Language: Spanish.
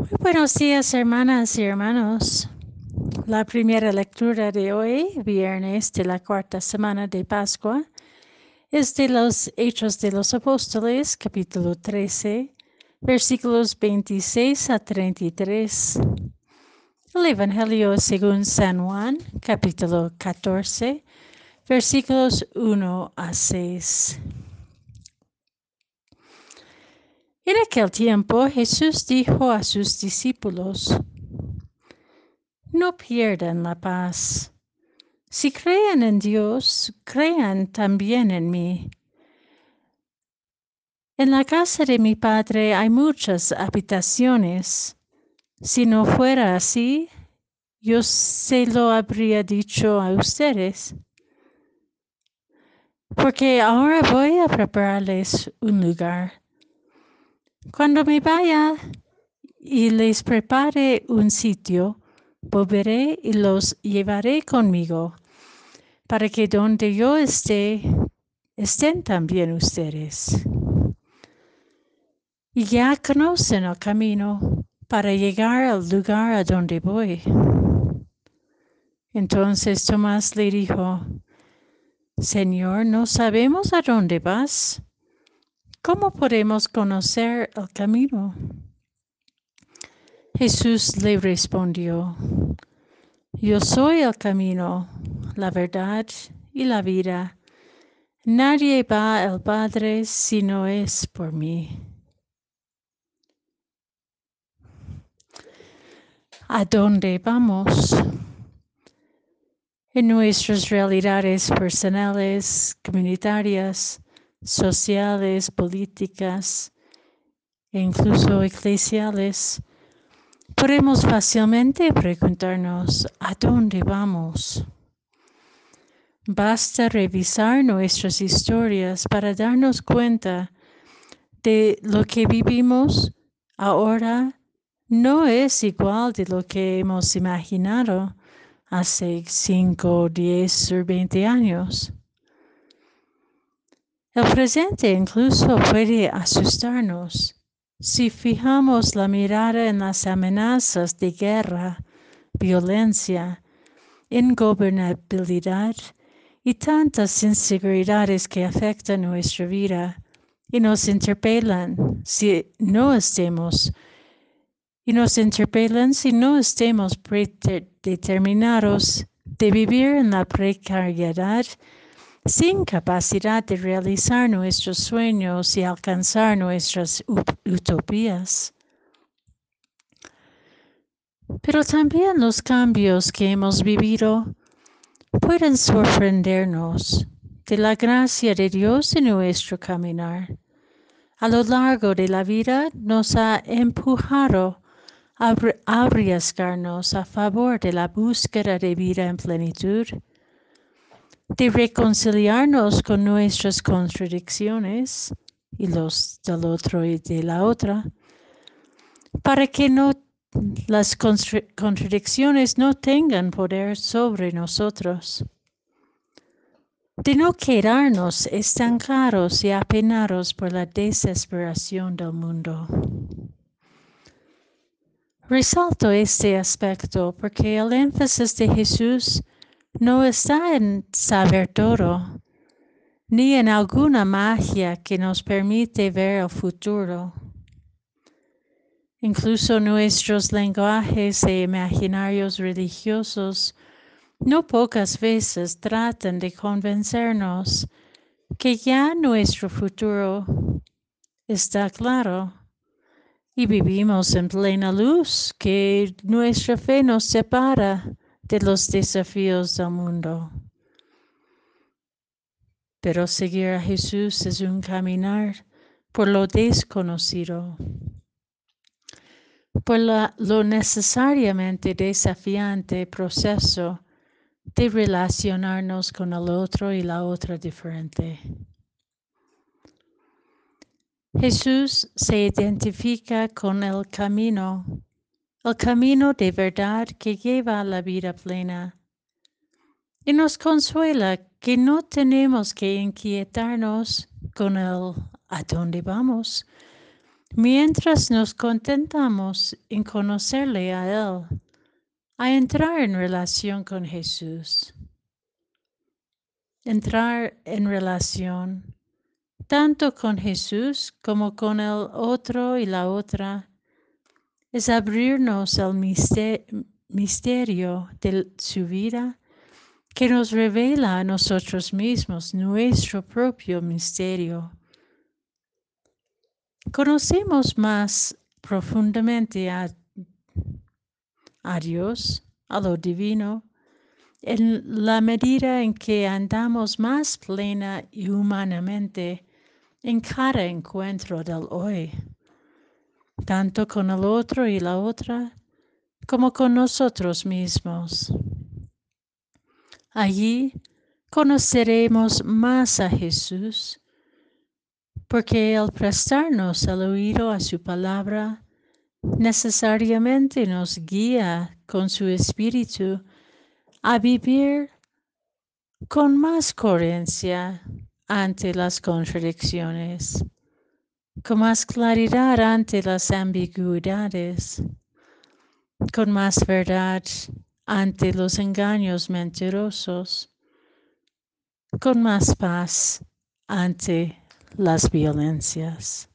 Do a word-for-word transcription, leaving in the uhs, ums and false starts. Muy buenos días, hermanas y hermanos. La primera lectura de hoy, viernes de la cuarta semana de Pascua, es de los Hechos de los Apóstoles, capítulo trece, versículos veintiséis a treinta y tres. El Evangelio según San Juan, capítulo catorce, versículos uno a seis. En aquel tiempo Jesús dijo a sus discípulos: No pierdan la paz. Si creen en Dios, crean también en mí. En la casa de mi Padre hay muchas habitaciones. Si no fuera así, yo se lo habría dicho a ustedes. Porque ahora voy a prepararles un lugar. Cuando me vaya y les prepare un sitio, volveré y los llevaré conmigo, para que donde yo esté, estén también ustedes. Y ya conocen el camino para llegar al lugar a donde voy. Entonces Tomás le dijo: Señor, no sabemos a dónde vas. ¿Cómo podemos conocer el camino? Jesús le respondió: Yo soy el camino, la verdad y la vida. Nadie va al Padre si no es por mí. ¿A dónde vamos? En nuestras realidades personales, comunitarias, sociales, políticas e incluso eclesiales, podemos fácilmente preguntarnos ¿a dónde vamos? Basta revisar nuestras historias para darnos cuenta de lo que vivimos ahora no es igual de lo que hemos imaginado hace cinco, diez o veinte años. El presente incluso puede asustarnos si fijamos la mirada en las amenazas de guerra, violencia, ingobernabilidad y tantas inseguridades que afectan nuestra vida y nos interpelan si no estemos, y nos interpelan si no estemos predeterminados de vivir en la precariedad sin capacidad de realizar nuestros sueños y alcanzar nuestras utopías. Pero también los cambios que hemos vivido pueden sorprendernos de la gracia de Dios en nuestro caminar. A lo largo de la vida nos ha empujado a arriesgarnos a favor de la búsqueda de vida en plenitud, de reconciliarnos con nuestras contradicciones y los del otro y de la otra, para que no, las contradicciones no tengan poder sobre nosotros, de no quedarnos estancados y apenados por la desesperación del mundo. Resalto este aspecto porque el énfasis de Jesús no está en saber todo, ni en alguna magia que nos permite ver el futuro. Incluso nuestros lenguajes e imaginarios religiosos no pocas veces tratan de convencernos que ya nuestro futuro está claro y vivimos en plena luz, que nuestra fe nos separa de los desafíos del mundo. Pero seguir a Jesús es un caminar por lo desconocido, por la, lo necesariamente desafiante proceso de relacionarnos con el otro y la otra diferente. Jesús se identifica con el camino, el camino de verdad que lleva a la vida plena. Y nos consuela que no tenemos que inquietarnos con el ¿a dónde vamos?, mientras nos contentamos en conocerle a Él, a entrar en relación con Jesús. Entrar en relación tanto con Jesús como con el otro y la otra es abrirnos al misterio de su vida que nos revela a nosotros mismos nuestro propio misterio. Conocemos más profundamente a, a Dios, a lo divino, en la medida en que andamos más plena y humanamente en cada encuentro del hoy, tanto con el otro y la otra, como con nosotros mismos. Allí conoceremos más a Jesús, porque al prestarnos el oído a su palabra, necesariamente nos guía con su espíritu a vivir con más coherencia ante las contradicciones, con más claridad ante las ambigüedades, con más verdad ante los engaños mentirosos, con más paz ante las violencias.